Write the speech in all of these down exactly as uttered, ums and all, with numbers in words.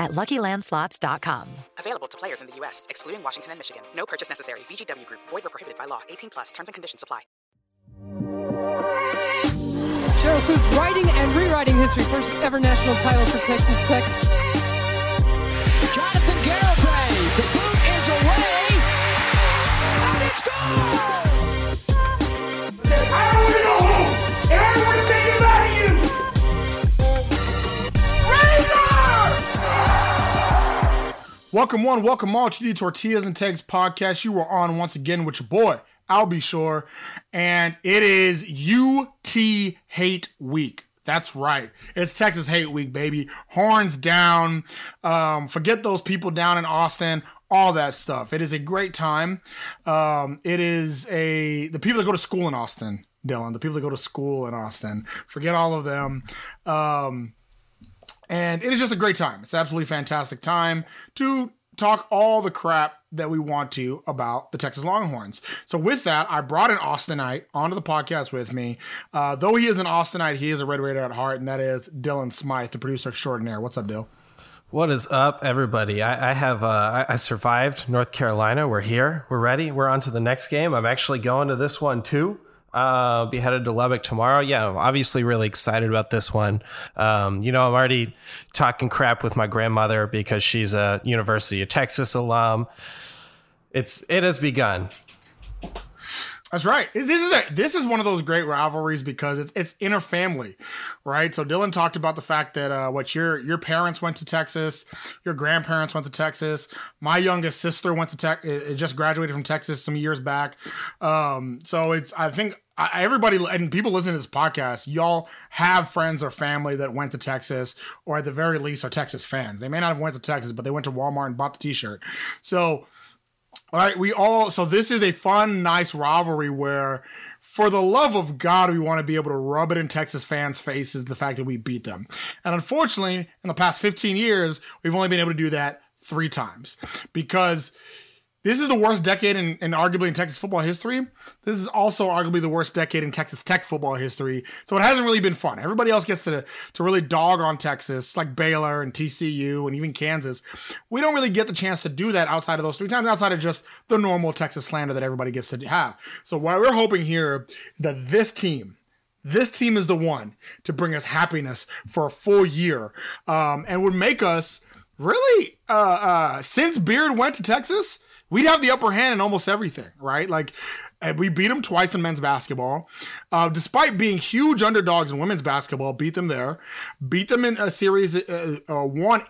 at Lucky Land Slots dot com. Available to players in the U S, excluding Washington and Michigan. No purchase necessary. V G W Group. Void where prohibited by law. eighteen plus. Terms and conditions apply. Cheryl Smith writing and rewriting history. First ever national title for Texas Tech. Jonathan Garibay. The boot is away. And it's gone! I don't want to go home. And I don't want to say goodbye to you. Welcome one, welcome all to the Tortillas and Tags podcast. You are on once again with your boy, I'll be sure. And it is U T Hate Week. That's right. It's Texas Hate Week, baby. Horns down. Um, forget those people down in Austin. All that stuff. It is a great time. Um, it is a, the people that go to school in Austin, Dylan, the people that go to school in Austin, forget all of them. Um, And it is just a great time. It's an absolutely fantastic time to talk all the crap that we want to about the Texas Longhorns. So with that, I brought an Austinite onto the podcast with me. Uh, though he is an Austinite, he is a Red Raider at heart, and that is Dylan Smythe, the producer extraordinaire. What's up, Dill? What is up, everybody? I, I have uh, I survived North Carolina. We're here. We're ready. We're on to the next game. I'm actually going to this one, too. Uh, be headed to Lubbock tomorrow. Yeah, I'm obviously really excited about this one. Um, you know, I'm already talking crap with my grandmother because she's a University of Texas alum. It's it has begun. That's right. This is a, this is one of those great rivalries because it's it's inner family, right? So Dylan talked about the fact that uh, what your your parents went to Texas, your grandparents went to Texas. My youngest sister went to Tech, it just graduated from Texas some years back. Um, so it's I think I, everybody and people listening to this podcast, y'all have friends or family that went to Texas, or at the very least are Texas fans. They may not have went to Texas, but they went to Walmart and bought the T-shirt. So. All right, we all, so this is a fun, nice rivalry where, for the love of God, we want to be able to rub it in Texas fans' faces, the fact that we beat them. And unfortunately, in the past fifteen years, we've only been able to do that three times because this is the worst decade in, in arguably in Texas football history. This is also arguably the worst decade in Texas Tech football history. So it hasn't really been fun. Everybody else gets to, to really dog on Texas, like Baylor and T C U and even Kansas. We don't really get the chance to do that outside of those three times, outside of just the normal Texas slander that everybody gets to have. So what we're hoping here is that this team, this team is the one to bring us happiness for a full year um, and would make us really, uh, uh, since Beard went to Texas, we'd have the upper hand in almost everything, right? Like, we beat them twice in men's basketball. Uh, despite being huge underdogs in women's basketball, beat them there. Beat them in a series, uh, uh, one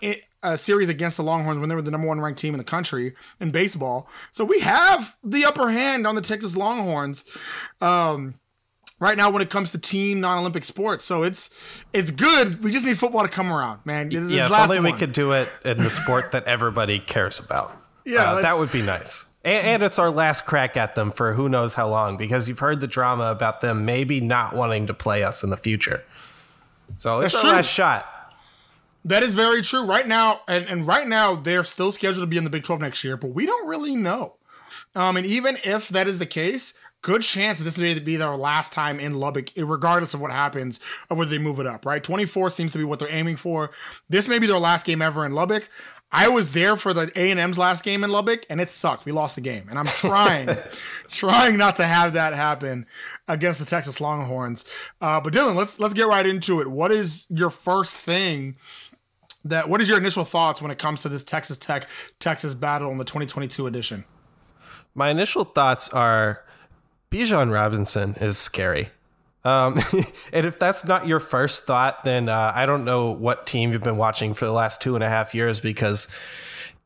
a series against the Longhorns when they were the number one ranked team in the country in baseball. So we have the upper hand on the Texas Longhorns um, right now when it comes to team non-Olympic sports. So it's it's good. We just need football to come around, man. This yeah, if only we one. could do it in the sport that everybody cares about. Yeah, uh, that would be nice. And, and it's our last crack at them for who knows how long, because you've heard the drama about them maybe not wanting to play us in the future. So it's our last shot. That is very true right now. And, and right now, they're still scheduled to be in the Big twelve next year, but we don't really know. Um, and even if that is the case, good chance that this may be their last time in Lubbock, regardless of what happens or whether they move it up, right? twenty-four seems to be what they're aiming for. This may be their last game ever in Lubbock. I was there for the A and M's last game in Lubbock, and it sucked. We lost the game. And I'm trying, trying not to have that happen against the Texas Longhorns. Uh, but Dylan, let's let's get right into it. What is your first thing that, what is your initial thoughts when it comes to this Texas Tech, Texas battle in the twenty twenty-two edition? My initial thoughts are Bijan Robinson is scary. Um, and if that's not your first thought, then uh, I don't know what team you've been watching for the last two and a half years, because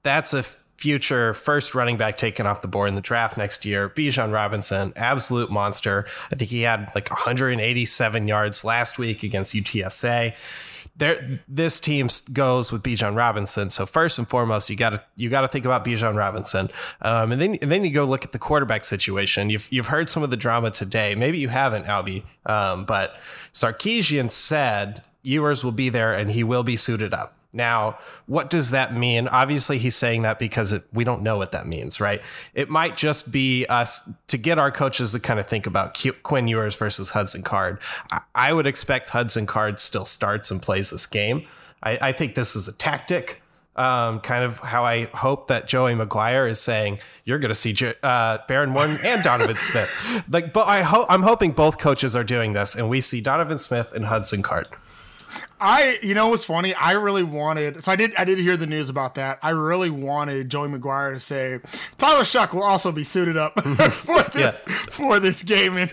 that's a future first running back taken off the board in the draft next year. Bijan Robinson, absolute monster. I think he had like one hundred eighty-seven yards last week against U T S A. There, this team goes with Bijan Robinson. So first and foremost, you got to you got to think about Bijan Robinson, um, and then and then you go look at the quarterback situation. You've you've heard some of the drama today. Maybe you haven't, Albie, um, but Sarkisian said Ewers will be there and he will be suited up. Now, what does that mean? Obviously, he's saying that because it, we don't know what that means, right? It might just be us to get our coaches to kind of think about Q, Quinn Ewers versus Hudson Card. I, I would expect Hudson Card still starts and plays this game. I, I think this is a tactic, um, kind of how I hope that Joey McGuire is saying, you're going to see J- uh, Baron Morton and Donovan Smith. Like, but I ho- I'm hoping both coaches are doing this and we see Donovan Smith and Hudson Card. I, you know, what's funny? I really wanted, so I did, I did hear the news about that. I really wanted Joey McGuire to say, Tyler Shuck will also be suited up for this, yeah. for this game in,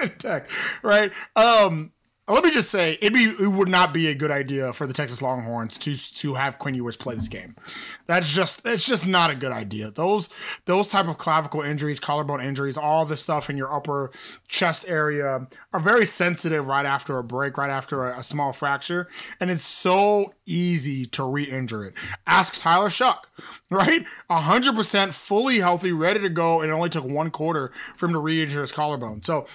in Tech, right? Um, let me just say, it'd be, it would not be a good idea for the Texas Longhorns to to have Quinn Ewers play this game. That's just that's just not a good idea. Those those type of clavicle injuries, collarbone injuries, all the stuff in your upper chest area are very sensitive right after a break, right after a, a small fracture, and it's so easy to re-injure it. Ask Tyler Shuck, right? one hundred percent fully healthy, ready to go, and it only took one quarter for him to re-injure his collarbone. So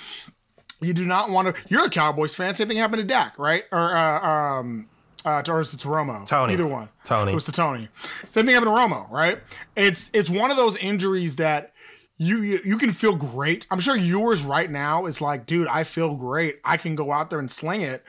you do not want to. You're a Cowboys fan. Same thing happened to Dak, right? Or uh, um, uh, or is it to Romo? Tony. Either one. Tony. It was to Tony. Same thing happened to Romo, right? It's it's one of those injuries that you you, you can feel great. I'm sure yours right now is like, dude, I feel great. I can go out there and sling it.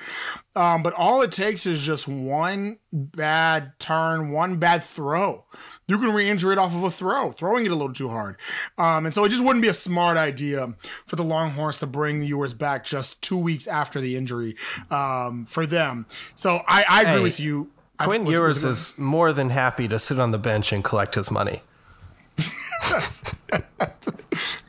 Um, but all it takes is just one bad turn, one bad throw. You can re-injure it off of a throw, throwing it a little too hard. Um, and so it just wouldn't be a smart idea for the Longhorns to bring the Ewers back just two weeks after the injury um, for them. So I, I hey, agree with you. Quinn Ewers is more than happy to sit on the bench and collect his money.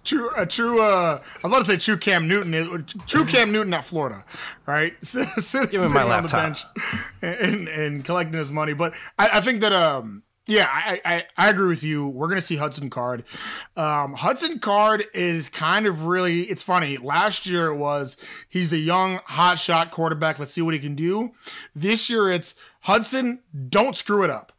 True, a true. Uh, I'm about to say true Cam Newton is true Cam Newton at Florida, right? Sitting, Give him my laptop. On the bench and, and, and collecting his money. But I, I think that. Um, Yeah, I, I I agree with you. We're going to see Hudson Card. Um, Hudson Card is kind of really, it's funny. Last year it was, he's the young hotshot quarterback. Let's see what he can do. This year it's, Hudson, don't screw it up.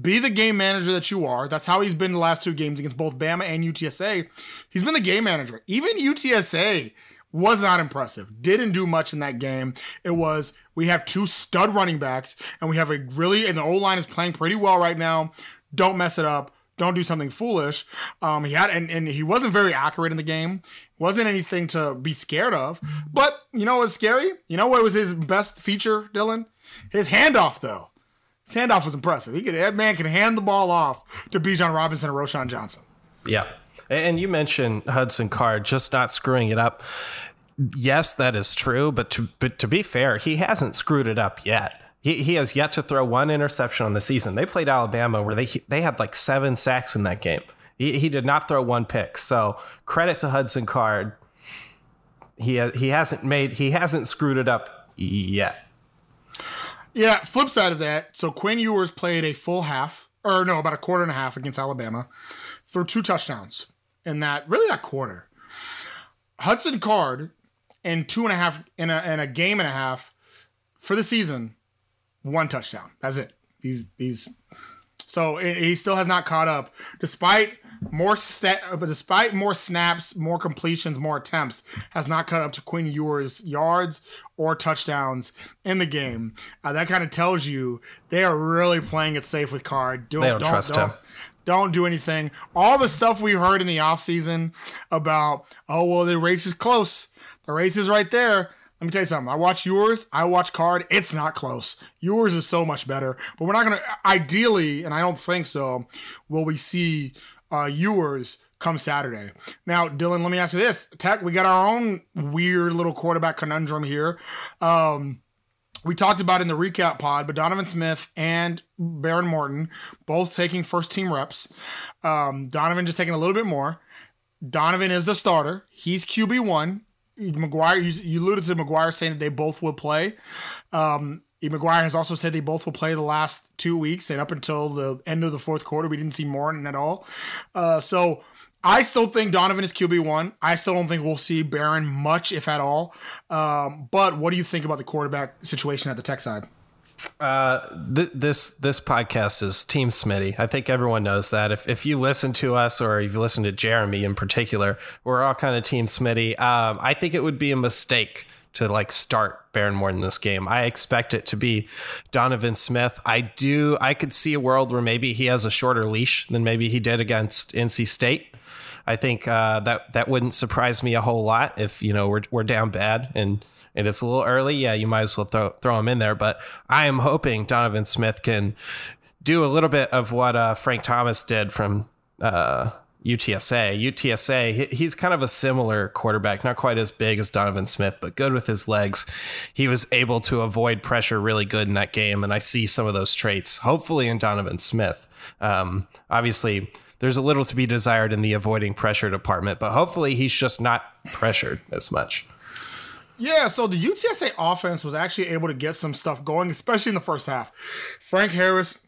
Be the game manager that you are. That's how he's been the last two games against both Bama and U T S A. He's been the game manager. Even U T S A was not impressive. Didn't do much in that game. It was, we have two stud running backs, and we have a really, and the O-line is playing pretty well right now. Don't mess it up. Don't do something foolish. Um, he had, and, and he wasn't very accurate in the game. Wasn't anything to be scared of. But you know what's scary? You know what was his best feature, Dylan? His handoff, though. His handoff was impressive. He could, that man can hand the ball off to Bijan Robinson and Roschon Johnson. Yeah. And you mentioned Hudson Card just not screwing it up. Yes, that is true. But to but to be fair, he hasn't screwed it up yet. He he has yet to throw one interception on the season. They played Alabama where they they had like seven sacks in that game. He, he did not throw one pick. So credit to Hudson Card. He he hasn't made he hasn't screwed it up yet. Yeah. Flip side of that. So Quinn Ewers played a full half or no, about a quarter and a half against Alabama. Threw two touchdowns in that, really that quarter. Hudson Card in two and a half, in a, in a game and a half for the season, one touchdown. That's it. He's, he's, so he still has not caught up despite more, st- despite more snaps, more completions, more attempts, has not caught up to Quinn Ewers' yards or touchdowns in the game. Uh, that kind of tells you they are really playing it safe with Card. Don't, they don't, don't trust don't, him. Don't do anything. All the stuff we heard in the offseason about, oh, well, the race is close. The race is right there. Let me tell you something. I watch Ewers. I watch Card. It's not close. Ewers is so much better. But we're not going to, ideally, and I don't think so, will we see uh, Ewers come Saturday. Now, Dylan, let me ask you this. Tech, we got our own weird little quarterback conundrum here. Um, we talked about in the recap pod, but Donovan Smith and Baron Morton both taking first-team reps. Um, Donovan just taking a little bit more. Donovan is the starter. He's Q B one. McGuire, you alluded to McGuire saying that they both will play. Um, McGuire has also said they both will play the last two weeks, and up until the end of the fourth quarter, we didn't see Morton at all. Uh, so I still think Donovan is Q B one. I still don't think we'll see Barron much, if at all. Um, but what do you think about the quarterback situation at the Tech side? Uh, th- this this podcast is Team Smitty. I think everyone knows that. If if you listen to us, or if you listen to Jeremy in particular, we're all kind of Team Smitty. Um, I think it would be a mistake to like start Baron Morton this game. I expect it to be Donovan Smith. I do. I could see a world where maybe he has a shorter leash than maybe he did against N C State. I think uh, that that wouldn't surprise me a whole lot if, you know, we're we're down bad and. And it's a little early. Yeah, you might as well throw, throw him in there. But I am hoping Donovan Smith can do a little bit of what uh, Frank Thomas did from uh, U T S A. U T S A, he, he's kind of a similar quarterback, not quite as big as Donovan Smith, but good with his legs. He was able to avoid pressure really good in that game. And I see some of those traits, hopefully, in Donovan Smith. Um, obviously, there's a little to be desired in the avoiding pressure department, but hopefully he's just not pressured as much. Yeah, so the U T S A offense was actually able to get some stuff going, especially in the first half. Frank Harris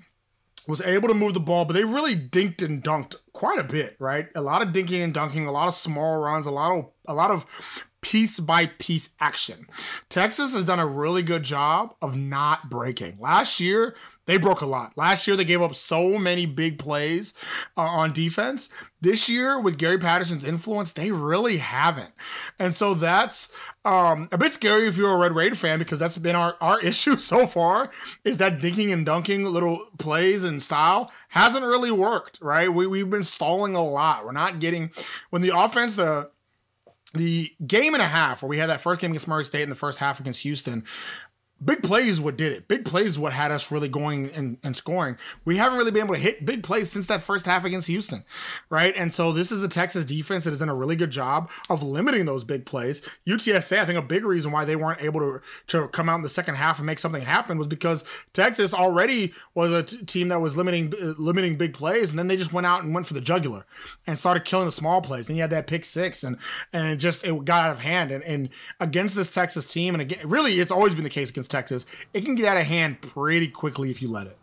was able to move the ball, but they really dinked and dunked quite a bit, right? A lot of dinking and dunking, a lot of small runs, a lot of a lot of piece-by-piece action. Texas has done a really good job of not breaking. Last year, they broke a lot. Last year, they gave up so many big plays uh, on defense. This year, with Gary Patterson's influence, they really haven't. And so that's... Um, a bit scary if you're a Red Raider fan, because that's been our, our issue so far, is that dinking and dunking little plays and style hasn't really worked, right? We, we've been stalling a lot. We're not getting, when the offense, the, the game and a half where we had that first game against Murray State and the first half against Houston, big plays what did it. Big plays what had us really going and, and scoring. We haven't really been able to hit big plays since that first half against Houston, right? And so this is a Texas defense that has done a really good job of limiting those big plays. U T S A, I think a big reason why they weren't able to, to come out in the second half and make something happen was because Texas already was a t- team that was limiting uh, limiting big plays, and then they just went out and went for the jugular and started killing the small plays. Then you had that pick six, and and it just it got out of hand. And, and against this Texas team, and again, really it's always been the case against Texas, it can get out of hand pretty quickly if you let it.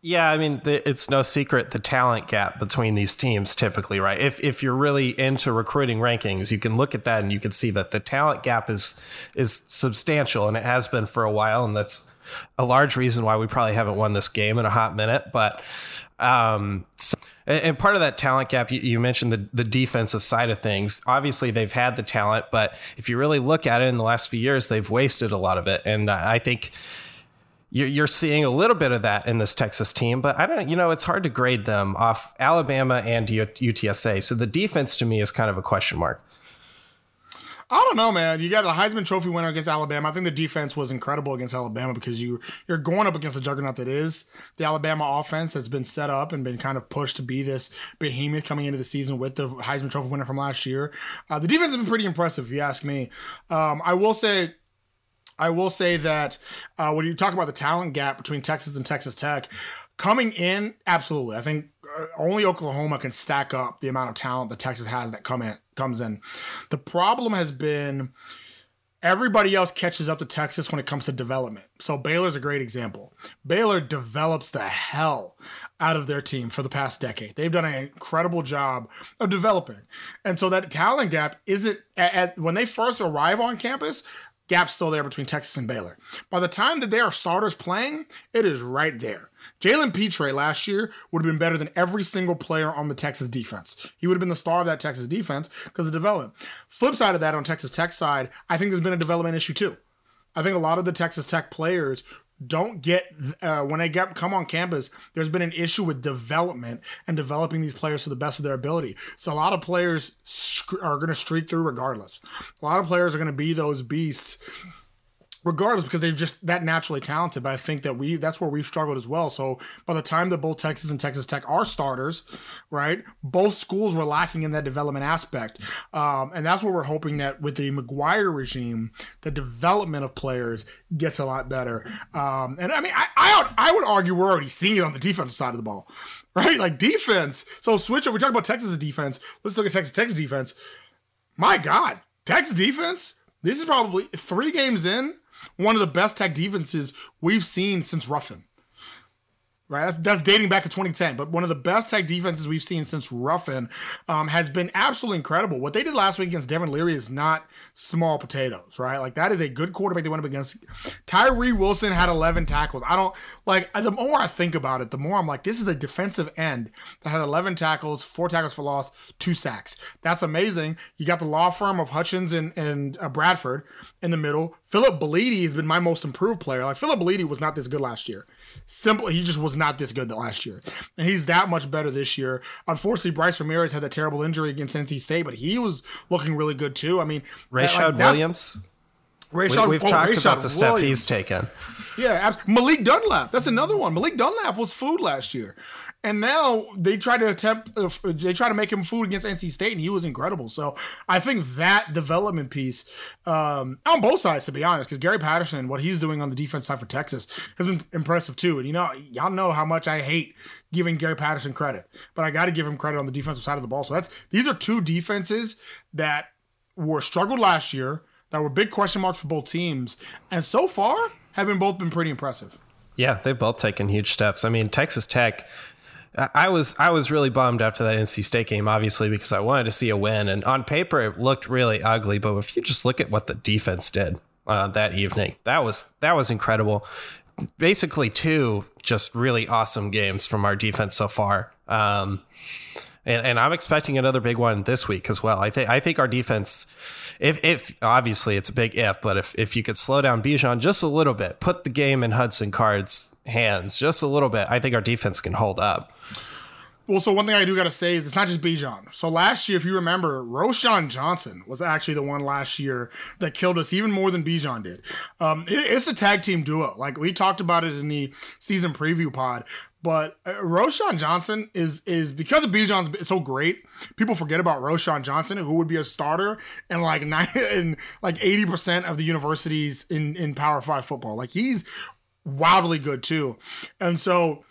Yeah, I mean, the, it's no secret the talent gap between these teams typically, right? If if you're really into recruiting rankings, you can look at that and you can see that the talent gap is is substantial, and it has been for a while, and that's a large reason why we probably haven't won this game in a hot minute. But um, so, and part of that talent gap, you, you mentioned the the defensive side of things. Obviously, they've had the talent, but if you really look at it in the last few years, they've wasted a lot of it, and I think. You're seeing a little bit of that in this Texas team, but I don't, you know, it's hard to grade them off Alabama and U T S A. So the defense to me is kind of a question mark. I don't know, man. You got a Heisman Trophy winner against Alabama. I think the defense was incredible against Alabama because you, you're going up against the juggernaut that is the Alabama offense that's been set up and been kind of pushed to be this behemoth coming into the season with the Heisman Trophy winner from last year. Uh, the defense has been pretty impressive, if you ask me. Um, I will say... I will say that uh, when you talk about the talent gap between Texas and Texas Tech, coming in, absolutely. I think only Oklahoma can stack up the amount of talent that Texas has that come in, comes in. The problem has been everybody else catches up to Texas when it comes to development. So Baylor's a great example. Baylor develops the hell out of their team for the past decade. They've done an incredible job of developing. And so that talent gap isn't at, at, when they first arrive on campus – gap's still there between Texas and Baylor. By the time that they are starters playing, it is right there. Jalen Petre last year would have been better than every single player on the Texas defense. He would have been the star of that Texas defense because of development. Flip side of that, on Texas Tech side, I think there's been a development issue too. I think a lot of the Texas Tech players don't get uh, when they get come on campus, there's been an issue with development and developing these players to the best of their ability. So a lot of players sc- are going to streak through regardless. A lot of players are going to be those beasts regardless because they're just that naturally talented. But I think that we that's where we've struggled as well. So by the time that both Texas and Texas Tech are starters, right, both schools were lacking in that development aspect. Um, and that's where we're hoping that with the McGuire regime, the development of players gets a lot better. Um, and I mean, I, I, I would argue we're already seeing it on the defensive side of the ball, right? Like defense. So switch over. We talked about Texas' defense. Let's look at Texas Tech's defense. My God, Texas defense. This is probably three games in. One of the best Tech defenses we've seen since Ruffin, right? That's, that's dating back to twenty ten, but one of the best Tech defenses we've seen since Ruffin um, has been absolutely incredible. What they did last week against Devin Leary is not small potatoes, right? Like that is a good quarterback they went up against. Tyree Wilson had eleven tackles. I don't like, the more I think about it, the more I'm like, this is a defensive end that had eleven tackles, four tackles for loss, two sacks. That's amazing. You got the law firm of Hutchins and, and uh, Bradford in the middle. Philip Beledy has been my most improved player. Like Philip Beledy was not this good last year. Simple, he just was not this good last year, and he's that much better this year. Unfortunately, Bryce Ramirez had that terrible injury against N C State, but he was looking really good too. I mean, Rashad that, like, Williams. Rashad, we, we've oh, talked Rashad about the step Williams. He's taken. Yeah, absolutely. Malik Dunlap. That's another one. Malik Dunlap was food last year. And now they try to attempt, uh, they try to make him food against N C State, and he was incredible. So I think that development piece um, on both sides, to be honest, because Gary Patterson, what he's doing on the defense side for Texas has been impressive too. And you know, y'all know how much I hate giving Gary Patterson credit, but I got to give him credit on the defensive side of the ball. So that's these are two defenses that were struggled last year, that were big question marks for both teams, and so far have been both been pretty impressive. Yeah, they've both taken huge steps. I mean, Texas Tech. I was I was really bummed after that N C State game, obviously, because I wanted to see a win. And on paper, it looked really ugly. But if you just look at what the defense did uh, that evening, that was that was incredible. Basically, two just really awesome games from our defense so far. Um, and, and I'm expecting another big one this week as well. I think I think our defense, if if obviously it's a big if, but if, if you could slow down Bijan just a little bit, put the game in Hudson Card's hands just a little bit, I think our defense can hold up. Well, so one thing I do got to say is it's not just Bijan. So last year, if you remember, Roschon Johnson was actually the one last year that killed us even more than Bijan did. Um, it, it's a tag team duo. Like we talked about it in the season preview pod, but uh, Roschon Johnson is, is because of Bijan's so great, people forget about Roschon Johnson, who would be a starter in like nine, in like eighty percent of the universities in, in Power Five football. Like he's wildly good too. And so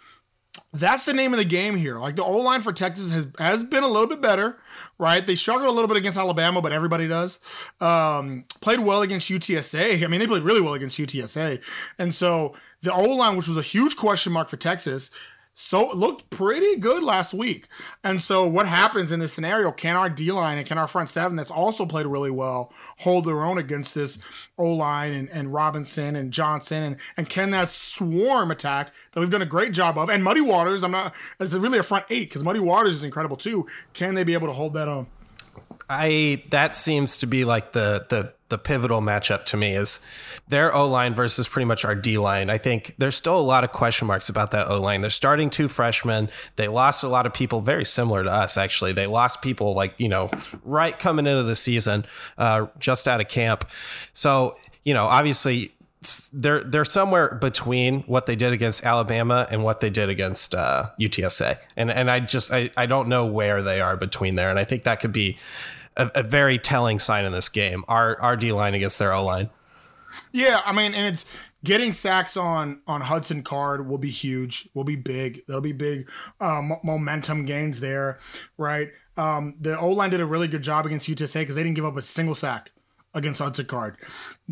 that's the name of the game here. Like the O-line for Texas has, has been a little bit better, right? They struggled a little bit against Alabama, but everybody does. Um, played well against U T S A. I mean, they played really well against U T S A. And so the O-line, which was a huge question mark for Texas, so it looked pretty good last week. And so what happens in this scenario, can our D-line and can our front seven that's also played really well hold their own against this O-line and, and Robinson and Johnson? And, and can that swarm attack that we've done a great job of? And Muddy Waters, I'm not, it's really a front eight because Muddy Waters is incredible too. Can they be able to hold that on? I, that seems to be like the, the, the pivotal matchup to me is their O-line versus pretty much our D-line. I think there's still a lot of question marks about that O-line. They're starting two freshmen. They lost a lot of people very similar to us, actually. They lost people like, you know, right coming into the season, uh, just out of camp. So, you know, obviously they're, they're somewhere between what they did against Alabama and what they did against uh, U T S A. And, and I just, I, I don't know where they are between there. And I think that could be a, a very telling sign in this game. Our, our D-line against their O-line. Yeah, I mean, and it's getting sacks on on Hudson Card will be huge, will be big. That'll be big um, momentum gains there, right? Um, the O-line did a really good job against U T S A because they didn't give up a single sack against Hudson Card.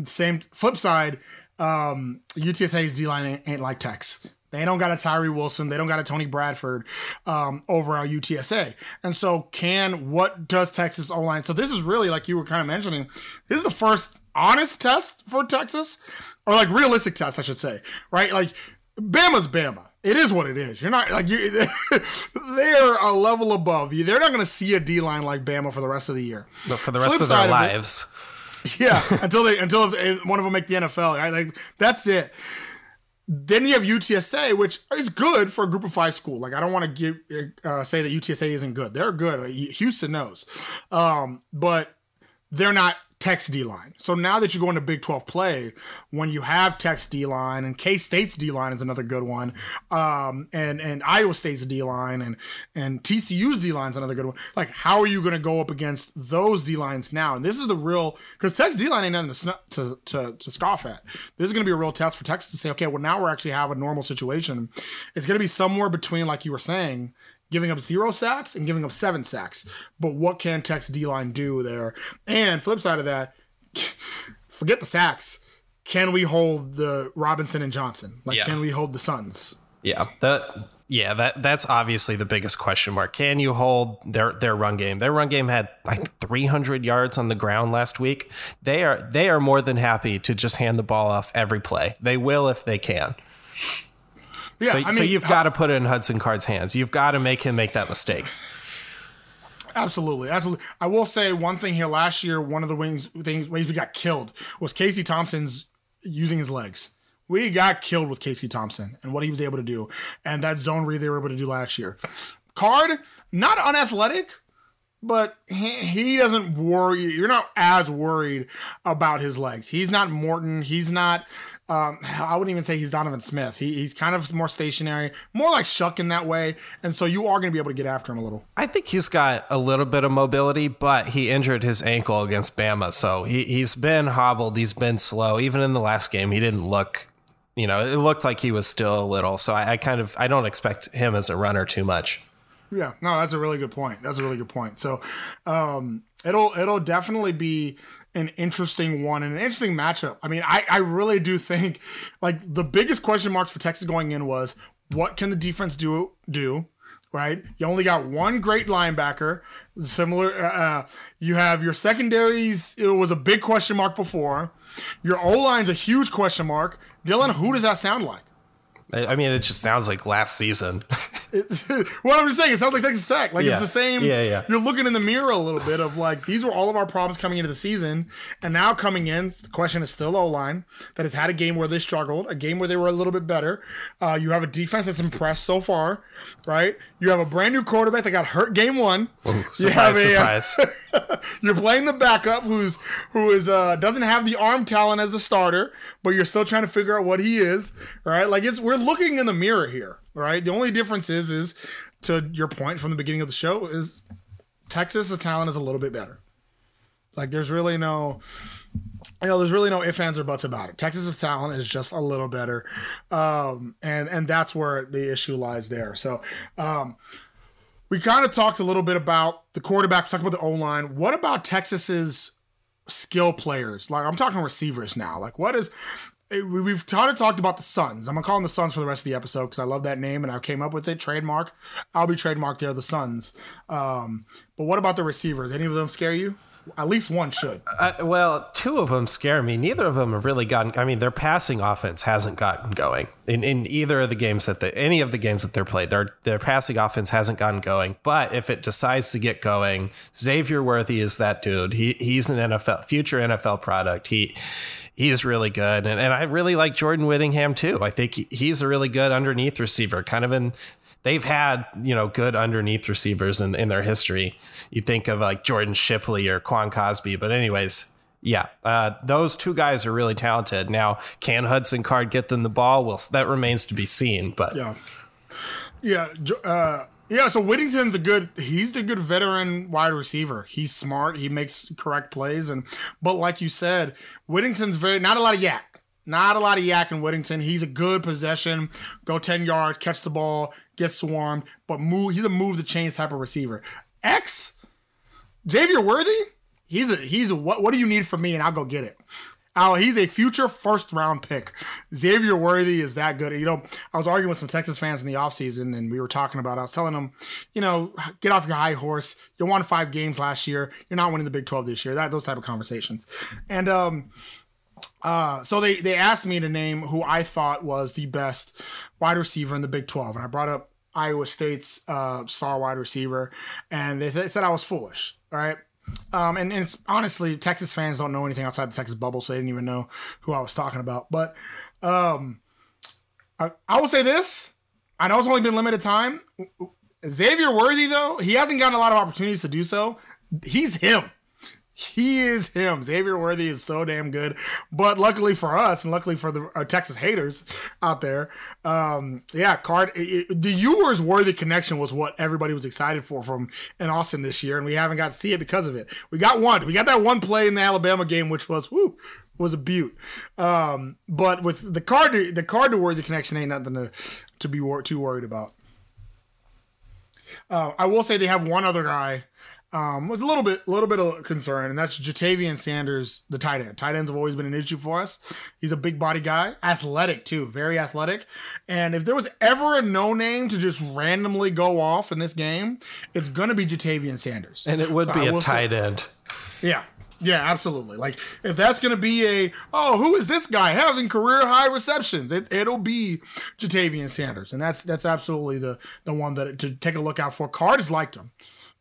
Same flip side, um, U T S A's D-line ain't, ain't like Tech's. They don't got a Tyree Wilson. They don't got a Tony Bradford um, over our U T S A. And so can, what does Texas O-line? So this is really, like you were kind of mentioning, this is the first honest test for Texas, or like realistic test, I should say, right? Like Bama's Bama. It is what it is. You're not like you. They're a level above you. They're not going to see a D-line like Bama for the rest of the year. But for the rest Flip of their lives. Of it, yeah. Until they, until one of them make the N F L. Right? Like that's it. Then you have U T S A, which is good for a group of five school. Like, I don't want to give uh, say that U T S A isn't good. They're good. Houston knows. Um, but they're not Tech's D-line. So now that you go into Big twelve play, when you have Tech's D-line and K-State's D-line is another good one, um, and, and Iowa State's D-line and, and T C U's D-line is another good one. Like, how are you going to go up against those D-lines now? And this is the real – because Tech's D-line ain't nothing to sn- to, to to scoff at. This is going to be a real test for Texas to say, okay, well, now we're actually have a normal situation. It's going to be somewhere between, like you were saying – giving up zero sacks and giving up seven sacks. But what can Tech's D-line do there? And flip side of that, forget the sacks. Can we hold the Robinson and Johnson? Like, yeah. Can we hold the Suns? Yeah, that yeah that that's obviously the biggest question mark. Can you hold their their run game? Their run game had like three hundred yards on the ground last week. They are they are more than happy to just hand the ball off every play. They will if they can. Yeah, so, I mean, so you've got to put it in Hudson Card's hands. You've got to make him make that mistake. Absolutely. Absolutely. I will say one thing here. Last year, one of the wings, things ways we got killed was Casey Thompson's using his legs. We got killed with Casey Thompson and what he was able to do. And that zone read they were able to do last year. Card, not unathletic, but he, he doesn't worry. You're not as worried about his legs. He's not Morton. He's not... Um, I wouldn't even say he's Donovan Smith. He, he's kind of more stationary, more like Shuck in that way. And so you are going to be able to get after him a little. I think he's got a little bit of mobility, but he injured his ankle against Bama. So he, he's been hobbled. He's been slow. Even in the last game, he didn't look, you know, it looked like he was still a little. So I, I kind of, I don't expect him as a runner too much. Yeah, no, that's a really good point. That's a really good point. So um, it'll it'll definitely be an interesting one and an interesting matchup. I mean, I, I really do think, like, the biggest question marks for Texas going in was, what can the defense do, do right? You only got one great linebacker. Similar, uh, you have your secondaries. It was a big question mark before. Your O-line's a huge question mark. Dylan, who does that sound like? I mean, it just sounds like last season. What I'm just saying, it sounds like Texas Tech. Like, yeah. It's the same. Yeah, yeah. You're looking in the mirror a little bit of, like, these were all of our problems coming into the season. And now coming in, the question is still O-line that has had a game where they struggled, a game where they were a little bit better. Uh, you have a defense that's impressed so far, right? You have a brand new quarterback that got hurt game one. Ooh, surprise, you have a, surprise. Uh, you're playing the backup who's who is uh, doesn't have the arm talent as the starter, but you're still trying to figure out what he is, right? Like, it's we're looking in the mirror here, right? The only difference is, is to your point from the beginning of the show, is Texas, the talent is a little bit better. Like, there's really no, you know, there's really no ifs, ands, or buts about it. Texas's talent is just a little better. Um, and, and that's where the issue lies there. So, um, we kind of talked a little bit about the quarterback, talked about the O-line. What about Texas's skill players? Like, I'm talking receivers now. Like, what is... We've kind of talked about the Suns. I'm going to call them the Suns for the rest of the episode because I love that name and I came up with it. Trademark. I'll be trademarked there, the Suns. Um, but what about the receivers? Any of them scare you? At least one should. Uh, well, two of them scare me. Neither of them have really gotten... I mean, their passing offense hasn't gotten going. In in either of the games that they... Any of the games that they're played, their, their passing offense hasn't gotten going. But if it decides to get going, Xavier Worthy is that dude. He He's an N F L... Future N F L product. He... He's really good. And, and I really like Jordan Whittingham, too. I think he, he's a really good underneath receiver. Kind of in they've had, you know, good underneath receivers in, in their history. You think of like Jordan Shipley or Quan Cosby. But anyways, yeah, uh, those two guys are really talented. Now, can Hudson Card get them the ball? Well, that remains to be seen. But yeah, yeah. Uh, Yeah, so Whittington's a good – he's a good veteran wide receiver. He's smart. He makes correct plays. and But like you said, Whittington's very – not a lot of yak. Not a lot of yak in Whittington. He's a good possession. Go ten yards, catch the ball, get swarmed. But move. He's a move-the-chains type of receiver. X, Xavier Worthy, he's a, he's a what, what do you need from me and I'll go get it. Oh, he's a future first-round pick. Xavier Worthy is that good. You know, I was arguing with some Texas fans in the offseason, and we were talking about, I was telling them, you know, get off your high horse. You won five games last year. You're not winning the Big twelve this year. That Those type of conversations. And um, uh, so they, they asked me to name who I thought was the best wide receiver in the Big twelve, and I brought up Iowa State's uh, star wide receiver, and they, th- they said I was foolish, all right? Um, and, and it's honestly, Texas fans don't know anything outside the Texas bubble, so they didn't even know who I was talking about. But um, I, I will say this. I know it's only been limited time. Xavier Worthy, though, he hasn't gotten a lot of opportunities to do so. He's him. He is him. Xavier Worthy is so damn good. But luckily for us, and luckily for the uh, Texas haters out there, um, yeah, Card. It, it, the Ewers Worthy connection was what everybody was excited for from in Austin this year, and we haven't got to see it because of it. We got one. We got that one play in the Alabama game, which was woo, was a beaut. Um, but with the Card, the Card to Worthy connection ain't nothing to to be wor- too worried about. Uh, I will say they have one other guy. Um, was a little bit, little bit of concern, and that's Jatavion Sanders, the tight end. Tight ends have always been an issue for us. He's a big body guy, athletic too, very athletic. And if there was ever a no name to just randomly go off in this game, it's gonna be Jatavion Sanders, and it would so be I a tight say, end. Yeah, yeah, absolutely. Like if that's gonna be a oh, who is this guy having career high receptions? It, it'll be Jatavion Sanders, and that's that's absolutely the the one that to take a look out for. Card has liked him.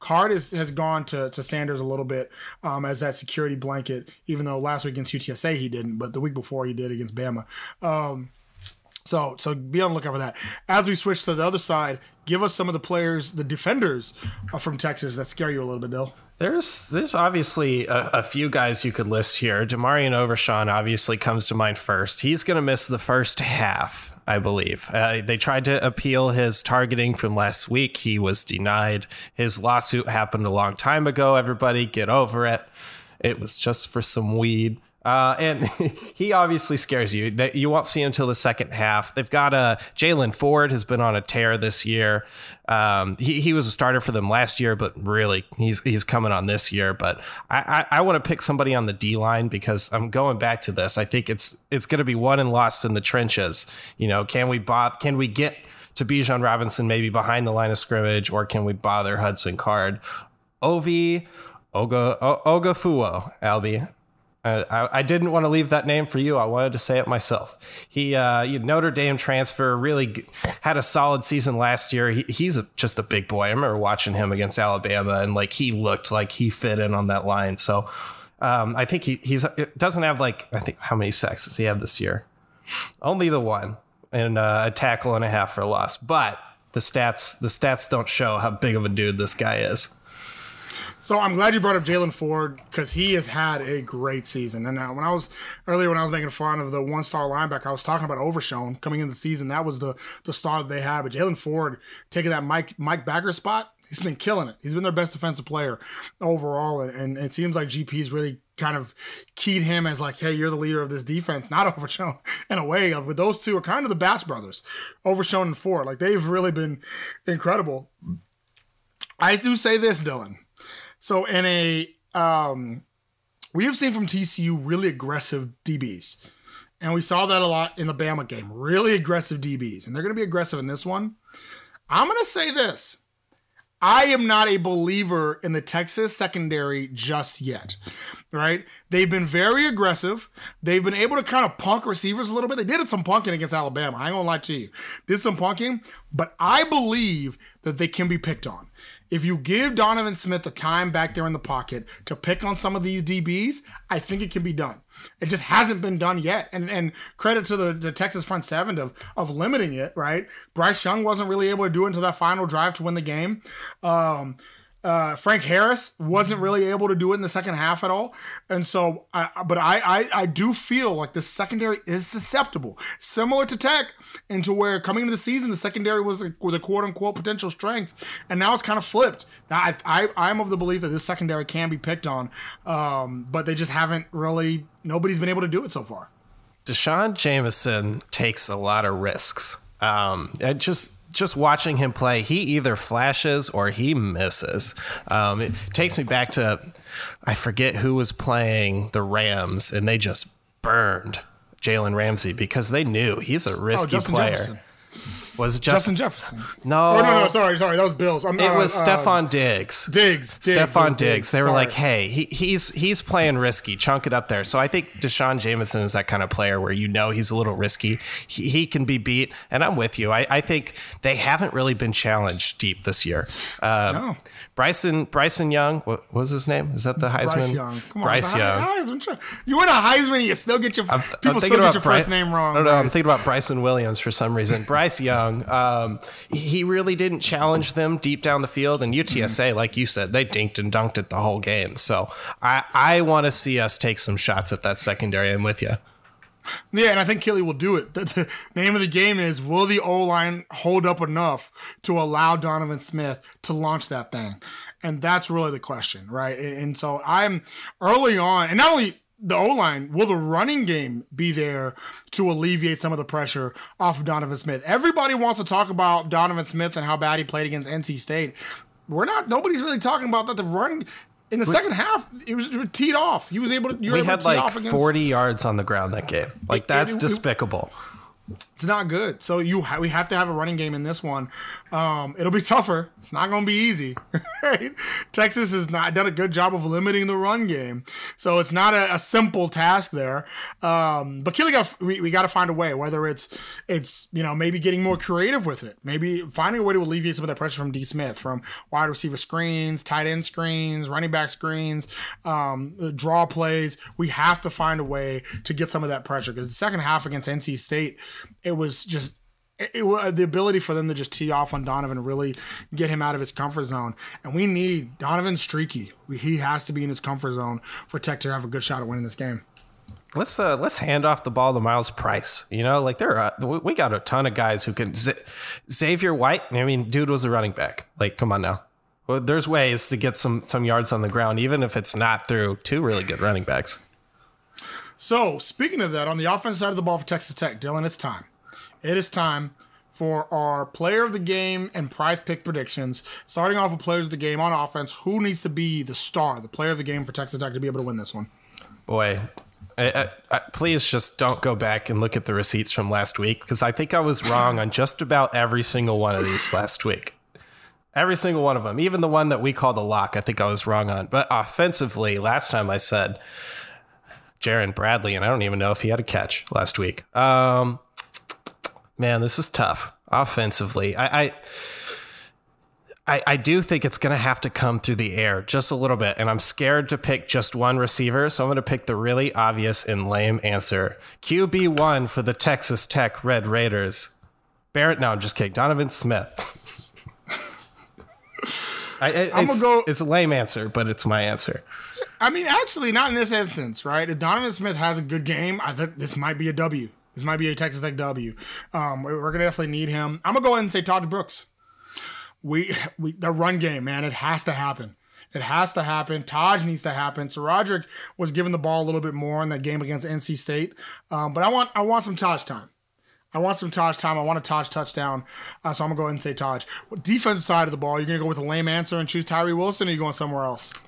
Card is, has gone to, to Sanders a little bit um, as that security blanket, even though last week against U T S A he didn't, but the week before he did against Bama. Um, so so be on the lookout for that. As we switch to the other side, give us some of the players, the defenders from Texas that scare you a little bit, Dill. There's there's obviously a, a few guys you could list here. DeMarvion Overshown obviously comes to mind first. He's going to miss the first half, I believe. Uh, they tried to appeal his targeting from last week. He was denied. His lawsuit happened a long time ago. Everybody get over it. It was just for some weed. Uh, and he obviously scares you. You won't see him until the second half. They've got a Jaylan Ford has been on a tear this year. Um, he, he was a starter for them last year, but really he's he's coming on this year. But I, I, I want to pick somebody on the D line because I'm going back to this. I think it's it's going to be won and lost in the trenches. You know, can we bob, can we get to Bijan Robinson maybe behind the line of scrimmage, or can we bother Hudson Card? Ovi Oga o, Ogafuwo, Albie. I, I didn't want to leave that name for you. I wanted to say it myself. He, uh, you know, Notre Dame transfer, really g- had a solid season last year. He, he's a, just a big boy. I remember watching him against Alabama, and like he looked like he fit in on that line. So um, I think he he's doesn't have like I think how many sacks does he have this year? Only the one, and uh, a tackle and a half for a loss. But the stats the stats don't show how big of a dude this guy is. So I'm glad you brought up Jaylan Ford because he has had a great season. And now when I was earlier, when I was making fun of the one-star linebacker, I was talking about Overshown coming into the season. That was the the star that they had. But Jaylan Ford taking that Mike Mike Backer spot, he's been killing it. He's been their best defensive player overall. And, and it seems like G P's really kind of keyed him as like, hey, you're the leader of this defense, not Overshown in a way. But those two are kind of the Batch brothers, Overshown and Ford. Like they've really been incredible. I do say this, Dylan. So in a, um, we have seen from T C U really aggressive D Bs, and we saw that a lot in the Bama game, really aggressive D Bs, and they're going to be aggressive in this one. I'm going to say this. I am not a believer in the Texas secondary just yet, right? They've been very aggressive. They've been able to kind of punk receivers a little bit. They did some punking against Alabama. I ain't going to lie to you. Did some punking, but I believe that they can be picked on. If you give Donovan Smith the time back there in the pocket to pick on some of these D Bs, I think it can be done. It just hasn't been done yet. And and credit to the, the Texas front seven of, of limiting it, right? Bryce Young wasn't really able to do it until that final drive to win the game. Um, uh, Frank Harris wasn't really able to do it in the second half at all. And so, I, but I, I, I do feel like the secondary is susceptible, similar to Tech, and to where coming into the season, the secondary was the, the quote-unquote potential strength, and now it's kind of flipped. I, I, I'm of the belief that this secondary can be picked on, um, but they just haven't really, nobody's been able to do it so far. Deshaun Jameson takes a lot of risks. Um, and just... Just watching him play, he either flashes or he misses. Um, it takes me back to, I forget who was playing the Rams, and they just burned Jalen Ramsey because they knew he's a risky oh, player. Jefferson. Was it Justin, Justin Jefferson? No. Oh, no, no, sorry, sorry. That was Bills. I'm, it uh, was Stephon uh, Diggs. Diggs. Diggs. Stephon Diggs. Diggs. They were sorry. like, hey, he, he's he's playing risky. Chunk it up there. So I think Deshaun Jameson is that kind of player where you know he's a little risky. He, he can be beat, and I'm with you. I, I think they haven't really been challenged deep this year. Um, no. Bryson Bryson Young, what, what was his name? Is that the Heisman? Bryce Young. Come on, Bryce Young. Heisman. You win a Heisman, you still get your, I'm, people I'm still get your Bri- first name wrong. No, no, I'm thinking about Bryson Williams for some reason. Bryce Young. Um, he really didn't challenge them deep down the field, and U T S A, like you said, they dinked and dunked it the whole game. So I, I want to see us take some shots at that secondary. I'm with you. Yeah, and I think Kelly will do it. The, the name of the game is, will the O-line hold up enough to allow Donovan Smith to launch that thing? And that's really the question, right? And, and so I'm early on, and not only the O-line, will the running game be there to alleviate some of the pressure off of Donovan Smith? Everybody wants to talk about Donovan Smith and how bad he played against N C State. We're not, nobody's really talking about that. The run in the we, second half, it was, it was teed off. He was able to, you were able to tee like off against. We had like forty yards on the ground that game. Like, that's it, it, despicable. It, it's not good. So you ha- we have to have a running game in this one. Um, it'll be tougher. It's not going to be easy. Right? Texas has not done a good job of limiting the run game, so it's not a, a simple task there. Um, but Keely got we, we got to find a way. Whether it's it's you know maybe getting more creative with it, maybe finding a way to alleviate some of that pressure from D. Smith, from wide receiver screens, tight end screens, running back screens, um, draw plays. We have to find a way to get some of that pressure, because the second half against N C State, it was just. It, it, the ability for them to just tee off on Donovan, really get him out of his comfort zone. And we need Donovan streaky. We, he has to be in his comfort zone for Tech to have a good shot at winning this game. Let's uh, let's hand off the ball to Myles Price. You know, like there are, we got a ton of guys who can. Z- Xavier White, I mean, dude was a running back. Like, come on now. Well, there's ways to get some some yards on the ground, even if it's not through two really good running backs. So, speaking of that, on the offensive side of the ball for Texas Tech, Dylan, it's time. It is time for our player of the game and prize pick predictions. Starting off with players of the game on offense, who needs to be the star, the player of the game for Texas Tech to be able to win this one? Boy, I, I, I, please just don't go back and look at the receipts from last week, because I think I was wrong on just about every single one of these last week. Every single one of them, even the one that we called a lock, I think I was wrong on. But offensively, last time I said Jaron Bradley, and I don't even know if he had a catch last week. Um... Man, this is tough offensively. I, I, I do think it's going to have to come through the air just a little bit, and I'm scared to pick just one receiver, so I'm going to pick the really obvious and lame answer. Q B one for the Texas Tech Red Raiders. Barrett, no, I'm just kidding. Donovan Smith. I, it, I'm it's, go- it's a lame answer, but it's my answer. I mean, actually, not in this instance, right? If Donovan Smith has a good game, I think this might be a W. This might be a Texas Tech W. Um, we're going to definitely need him. I'm going to go ahead and say Tahj Brooks. We, we the run game, man, it has to happen. It has to happen. Taj needs to happen. So Roderick was giving the ball a little bit more in that game against N C State. Um, but I want I want some Taj time. I want some Taj time. I want a Taj touchdown. Uh, so I'm going to go ahead and say Taj. Defensive side of the ball, you're going to go with a lame answer and choose Tyree Wilson, or are you going somewhere else?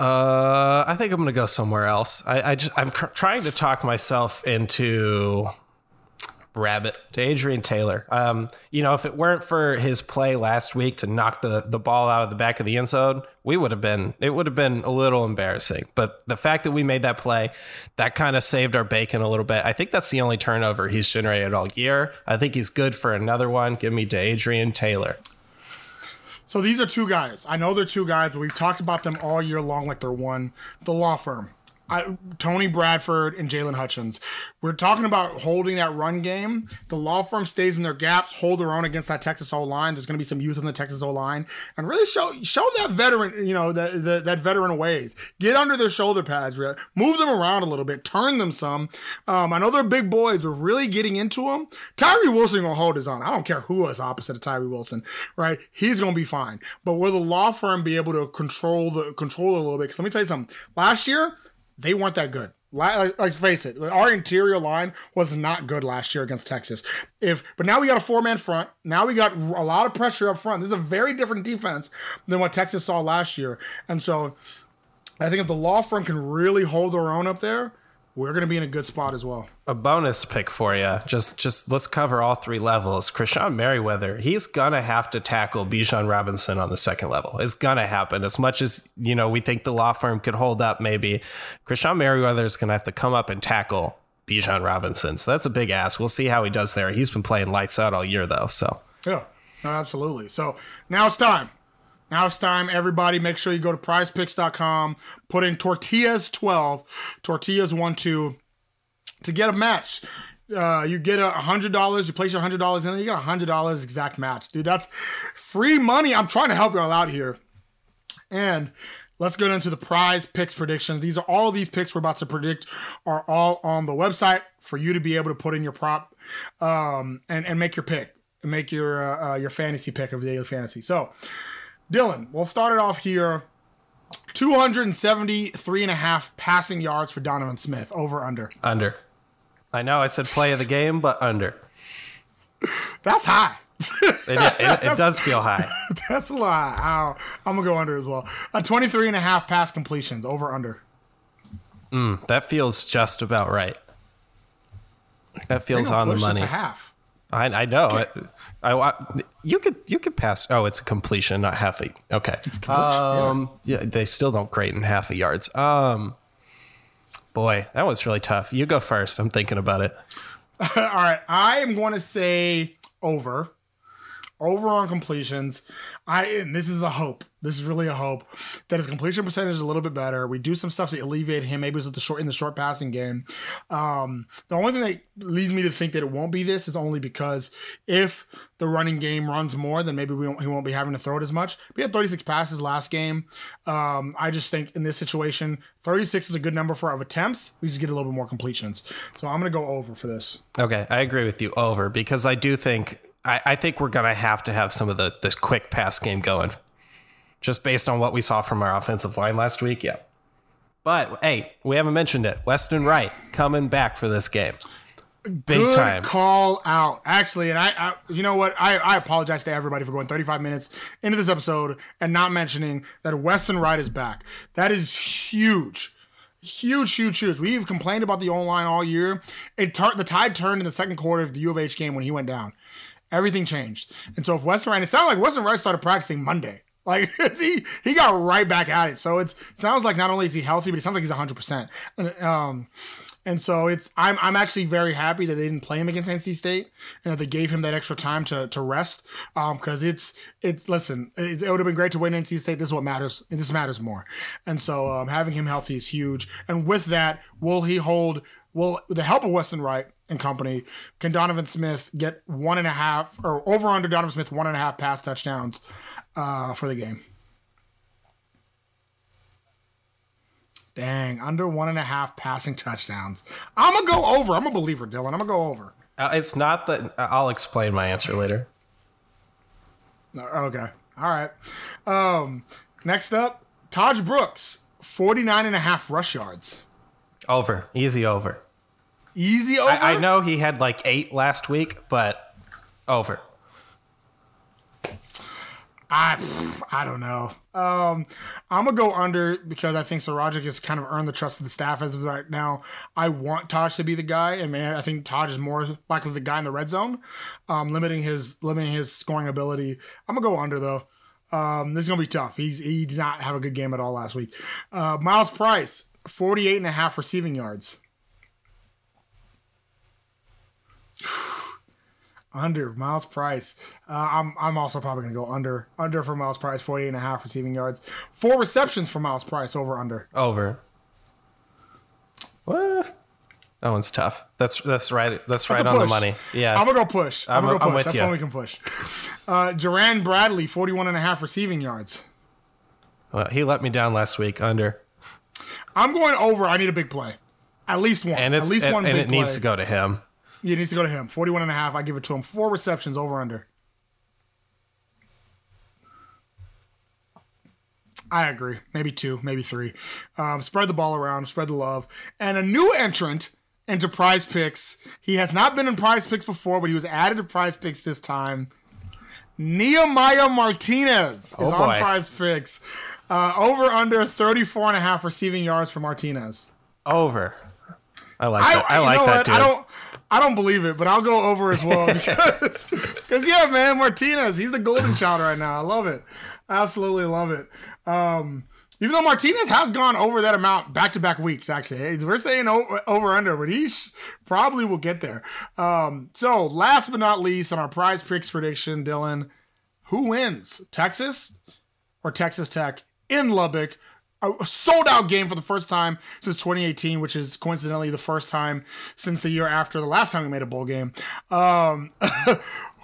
Uh, I think I'm going to go somewhere else. I, I just, I'm cr- trying to talk myself into rabbit to Adrian Taylor. Um, you know, if it weren't for his play last week to knock the, the ball out of the back of the end zone, we would have been, it would have been a little embarrassing, but the fact that we made that play, that kind of saved our bacon a little bit. I think that's the only turnover he's generated all year. I think he's good for another one. Give me to Adrian Taylor. So these are two guys. I know they're two guys, but we've talked about them all year long like they're one. The law firm. I, Tony Bradford and Jalen Hutchins. We're talking about holding that run game. The law firm stays in their gaps, hold their own against that Texas O-line. There's going to be some youth in the Texas O-line. And really show show that veteran, you know, the, the, that veteran ways. Get under their shoulder pads. Move them around a little bit. Turn them some. Um, I know they're big boys. We're really getting into them. Tyree Wilson going to hold his own. I don't care who is opposite of Tyree Wilson, right? He's going to be fine. But will the law firm be able to control the control a little bit? Because let me tell you something. Last year, they weren't that good. Like, let's face it, our interior line was not good last year against Texas. If But now we got a four-man front. Now we got a lot of pressure up front. This is a very different defense than what Texas saw last year. And so I think if the law firm can really hold their own up there, we're going to be in a good spot as well. A bonus pick for you. Just just let's cover all three levels. Krishon Merriweather, he's going to have to tackle Bijan Robinson on the second level. It's going to happen. As much as, you know, we think the law firm could hold up maybe, Krishon Merriweather is going to have to come up and tackle Bijan Robinson. So that's a big ask. We'll see how he does there. He's been playing lights out all year, though. So yeah, absolutely. So now it's time. Now it's time, everybody. Make sure you go to prize picks dot com, put in Tortillas twelve, Tortillas twelve, to get a match. Uh, you get one hundred dollars, you place your one hundred dollars in there, you get one hundred dollars exact match. Dude, that's free money. I'm trying to help y'all out here. And let's get into the prize picks predictions. These are all these picks we're about to predict are all on the website for you to be able to put in your prop um, and, and make your pick, and make your, uh, uh, your fantasy pick of the daily fantasy. So, Dylan, we'll start it off here. two hundred seventy-three and a half passing yards for Donovan Smith. Over, under. Under. I know I said play of the game, but under. That's high. it, it, it does feel high. That's a lot. I'll, I'm going to go under as well. A twenty-three and a half pass completions. Over, under. Mm, that feels just about right. That feels on the money. Half. I, I know. Okay. I, I, I you could you could pass. Oh, it's a completion, not half a. Okay. It's completion. Um, yeah. yeah, they still don't grade in half a yards. Um, boy, that was really tough. You go first. I'm thinking about it. All right, I am going to say over, over on completions. I and this is a hope. This is really a hope that his completion percentage is a little bit better. We do some stuff to alleviate him. Maybe it's with the short in the short passing game. Um, the only thing that leads me to think that it won't be this is only because if the running game runs more, then maybe we won't, he won't be having to throw it as much. We had thirty-six passes last game. Um, I just think in this situation, thirty-six is a good number for our attempts. We just get a little bit more completions. So I'm going to go over for this. Okay, I agree with you over because I do think I, I think we're going to have to have some of the the quick pass game going. Just based on what we saw from our offensive line last week, yeah. But, hey, we haven't mentioned it. Weston Wright coming back for this game. Big Good time. Call out. Actually, and I, I you know what? I, I apologize to everybody for going thirty-five minutes into this episode and not mentioning that Weston Wright is back. That is huge. Huge, huge, huge. We've complained about the O-line all year. It tur- The tide turned in the second quarter of the U of H game when he went down. Everything changed. And so if Weston Wright, it sounded like Weston Wright started practicing Monday. Like, he, he got right back at it. So it's, it sounds like not only is he healthy, but it sounds like he's one hundred percent. And, um, and so it's I'm I'm actually very happy that they didn't play him against N C State and that they gave him that extra time to to rest because um, it's, it's listen, it, it would have been great to win N C State. This is what matters. And this matters more. And so um, having him healthy is huge. And with that, will he hold – will the help of Weston Wright and company, can Donovan Smith get one and a half – or over under Donovan Smith one and a half pass touchdowns – Uh, for the game. Dang, under one and a half passing touchdowns. I'm going to go over. I'm a believer, Dylan. I'm going to go over. Uh, it's not that. I'll explain my answer later. Okay. All right. Um, next up, Tahj Brooks, forty-nine and a half rush yards. Over. Easy over. Easy over? I, I know he had like eight last week, but over. I I don't know. Um, I'm going to go under because I think Sarajic has kind of earned the trust of the staff as of right now. I want Tahj to be the guy, and man, I think Tahj is more likely the guy in the red zone, um, limiting his limiting his scoring ability. I'm going to go under, though. Um, this is going to be tough. He's, he did not have a good game at all last week. Uh, Myles Price, forty-eight and a half receiving yards. Under Myles Price. Uh, I'm I'm also probably going to go under. Under for Myles Price, forty-eight and a half receiving yards. Four receptions for Myles Price, over, under. Over. What? That one's tough. That's that's right That's, that's right on the money. Yeah, I'm going to go push. I'm, I'm going to go push. That's you. One we can push. Uh, Jaran Bradley, forty-one and a half receiving yards. Well, he let me down last week, under. I'm going over. I need a big play. At least one. And it's, At least and, one and big it play. Needs to go to him. Yeah, it needs to go to him. forty-one and a half. I give it to him. Four receptions, over, under. I agree. Maybe two, maybe three. Um, spread the ball around. Spread the love. And a new entrant into Prize Picks. He has not been in Prize Picks before, but he was added to Prize Picks this time. Nehemiah Martinez oh is boy. on Prize Picks. Uh, over, under, thirty-four and a half receiving yards for Martinez. Over. I like that. I, I like that, too. I don't, I don't believe it, but I'll go over as well. Because, because yeah, man, Martinez, he's the golden child right now. I love it. I absolutely love it. Um, even though Martinez has gone over that amount back-to-back weeks, actually. We're saying over-under, but he sh- probably will get there. Um, so, last but not least, on our prize picks prediction, Dylan, who wins, Texas or Texas Tech in Lubbock? A sold-out game for the first time since twenty eighteen, which is coincidentally the first time since the year after the last time we made a bowl game. Um,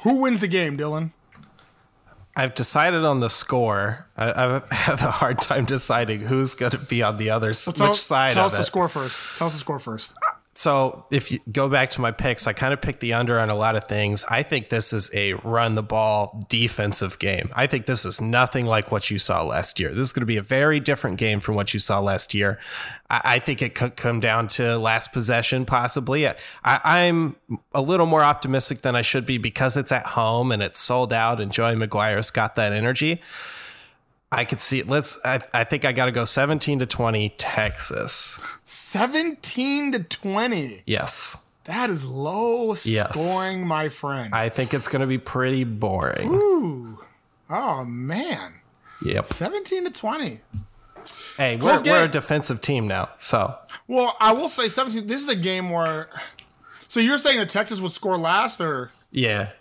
who wins the game, Dylan? I've decided on the score. I, I have a hard time deciding who's going to be on the other well, tell, which side tell of us it. Tell us the score first. Tell us the score first. So if you go back to my picks, I kind of picked the under on a lot of things. I think this is a run the ball defensive game. I think this is nothing like what you saw last year. This is going to be a very different game from what you saw last year. I, I think it could come down to last possession, possibly. I, I'm a little more optimistic than I should be because it's at home and it's sold out and Joey McGuire's got that energy. I could see it. Let's. I, I think I got to go seventeen to twenty, Texas. seventeen to twenty. Yes. That is low yes. scoring, my friend. I think it's going to be pretty boring. Ooh. Oh, man. Yep. seventeen to twenty. Hey, we're, we're a defensive team now. So. Well, I will say seventeen. This is a game where. So you're saying that Texas would score last, or? Yeah.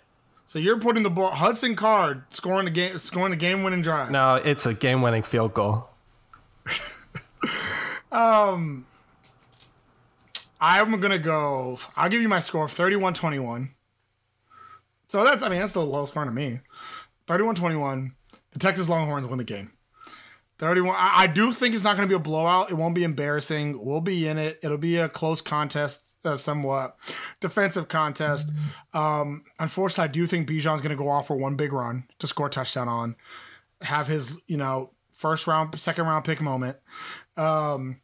So you're putting the ball, Hudson Card scoring the game, scoring the game-winning drive. No, it's a game-winning field goal. um, I'm gonna go. I'll give you my score of thirty-one twenty-one. So that's, I mean, that's the low score to me. thirty-one twenty-one. The Texas Longhorns win the game. thirty-one. I, I do think it's not gonna be a blowout. It won't be embarrassing. We'll be in it. It'll be a close contest. Uh, somewhat defensive contest. Um, unfortunately, I do think Bijan's going to go off for one big run to score a touchdown on, have his, you know, first round, second round pick moment. Um,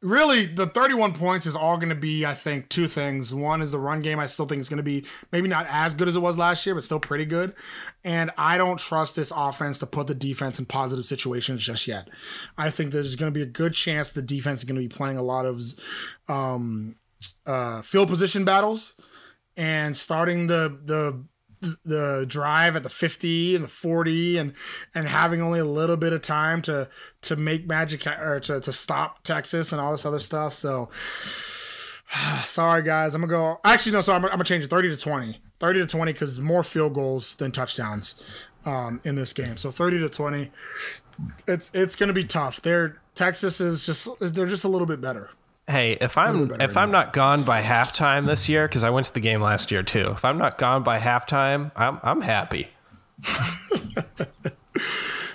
really, the thirty-one points is all going to be, I think, two things. One is the run game. I still think it's going to be maybe not as good as it was last year, but still pretty good. And I don't trust this offense to put the defense in positive situations just yet. I think there's going to be a good chance the defense is going to be playing a lot of um, – Uh, field position battles and starting the the the drive at the fifty and the forty and and having only a little bit of time to to make magic or to, to stop Texas and all this other stuff. So sorry guys, I'm gonna go. Actually no, sorry, I'm, I'm gonna change it thirty to twenty, thirty to twenty because more field goals than touchdowns um, in this game. So thirty to twenty. It's it's gonna be tough. They're Texas is just they're just a little bit better. Hey, if I'm if I'm not gone by halftime this year, because I went to the game last year too. If I'm not gone by halftime, I'm I'm happy.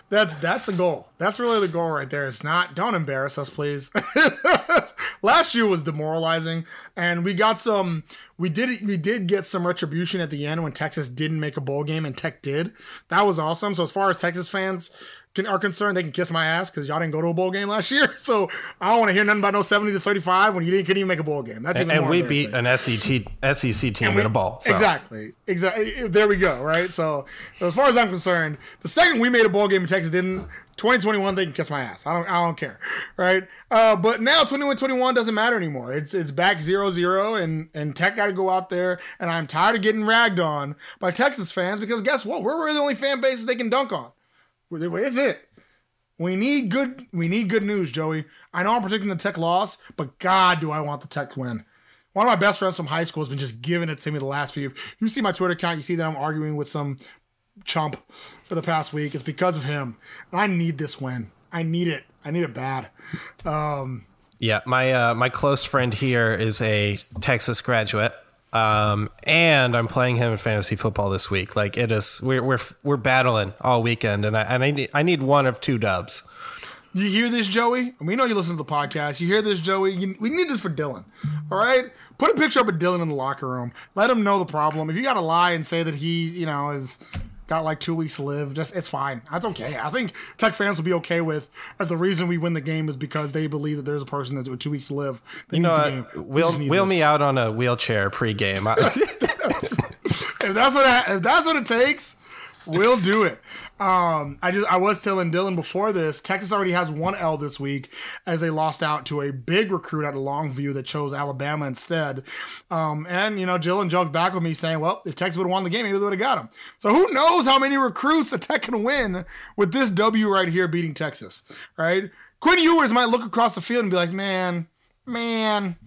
that's that's the goal. That's really the goal right there. It's not. Don't embarrass us, please. Last year was demoralizing, and we got some. We did we did get some retribution at the end when Texas didn't make a bowl game and Tech did. That was awesome. So as far as Texas fans are concerned, they can kiss my ass because y'all didn't go to a bowl game last year. So I don't want to hear nothing about no seventy to thirty-five when you didn't couldn't even make a bowl game. That's even and, and we beat an S E C team we, in a bowl. So. Exactly, exactly. There we go. Right. So as far as I'm concerned, the second we made a bowl game and Texas didn't, twenty twenty-one they can kiss my ass. I don't. I don't care. Right. Uh, but now twenty-one twenty-one doesn't matter anymore. It's it's back zero zero and and Tech got to go out there. And I'm tired of getting ragged on by Texas fans because guess what? We're really the only fan base they can dunk on. What is it? We need good. We need good news, Joey. I know I'm predicting the Tech loss, but God, do I want the Tech win? One of my best friends from high school has been just giving it to me the last few. If you see my Twitter account, you see that I'm arguing with some chump for the past week. It's because of him. And I need this win. I need it. I need it bad. Um, yeah, my uh, my close friend here is a Texas graduate. Um, and I'm playing him in fantasy football this week. Like it is, we're, we're, we're battling all weekend and I, and I need, I need one of two dubs. You hear this, Joey? We know you listen to the podcast. You hear this, Joey? You, we need this for Dylan. All right. Put a picture up of Dylan in the locker room. Let him know the problem. If you got to lie and say that he, you know, is got like two weeks to live, just, it's fine. That's okay. I think Tech fans will be okay with if the reason we win the game is because they believe that there's a person that's with two weeks to live. They you know, the game. Wheel, we wheel me out on a wheelchair pregame. if that's what I, if that's what it takes, We'll do it. Um, I just I was telling Dylan before this, Texas already has one L this week as they lost out to a big recruit out of Longview that chose Alabama instead. Um, and, you know, Dylan joked back with me saying, well, if Texas would have won the game, maybe they would have got him. So who knows how many recruits the Tech can win with this W right here beating Texas, right? Quinn Ewers might look across the field and be like, man, man,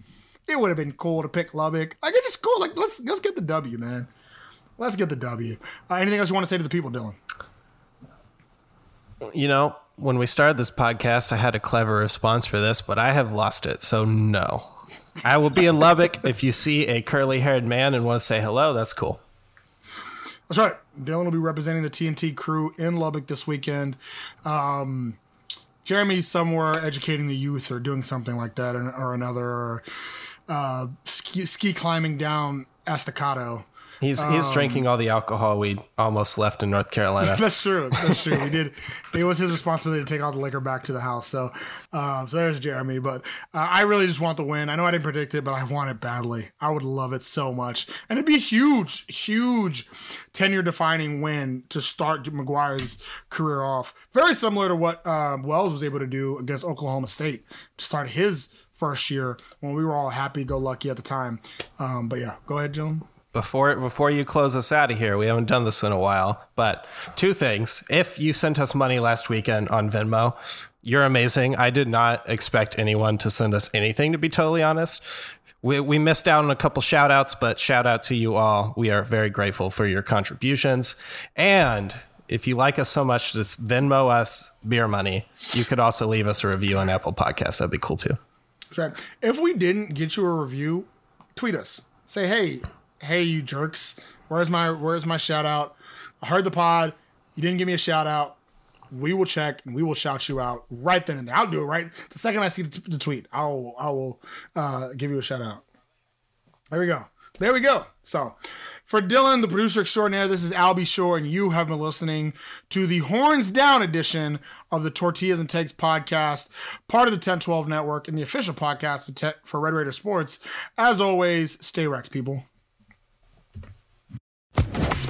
it would have been cool to pick Lubbock. Like, it's just cool. Like, let's let's get the W, man. Let's get the W. Uh, anything else you want to say to the people, Dylan? You know, when we started this podcast, I had a clever response for this, but I have lost it, so no. I will be in Lubbock. If you see a curly-haired man and want to say hello, that's cool. That's right. Dylan will be representing the T N T crew in Lubbock this weekend. Um, Jeremy's somewhere educating the youth or doing something like that or, or another, or uh, ski, ski climbing down Estacado. He's he's um, drinking all the alcohol we almost left in North Carolina. That's true. That's true. We did. It was his responsibility to take all the liquor back to the house. So, um, so there's Jeremy. But uh, I really just want the win. I know I didn't predict it, but I want it badly. I would love it so much, and it'd be a huge, huge tenure-defining win to start McGuire's career off. Very similar to what uh, Wells was able to do against Oklahoma State to start his first year when we were all happy-go-lucky at the time. Um, but yeah, go ahead, Jim. Before before you close us out of here, we haven't done this in a while, but two things. If you sent us money last weekend on Venmo, you're amazing. I did not expect anyone to send us anything, to be totally honest. We we missed out on a couple shout outs, but shout out to you all. We are very grateful for your contributions. And if you like us so much, just Venmo us beer money. You could also leave us a review on Apple Podcasts. That'd be cool, too. That's right. If we didn't get you a review, tweet us. Say, hey. Hey, you jerks, where's my where's my shout out? I heard the pod. You didn't give me a shout out. We will check and we will shout you out right then and there. I'll do it right the second I see the, t- the tweet. I'll I will uh, give you a shout out. There we go. There we go. So for Dylan, the producer extraordinaire, this is Albie Shore, and you have been listening to the Horns Down edition of the Tortillas and Tags podcast, part of the ten twelve Network and the official podcast for, te- for Red Raider Sports. As always, stay Rex, people.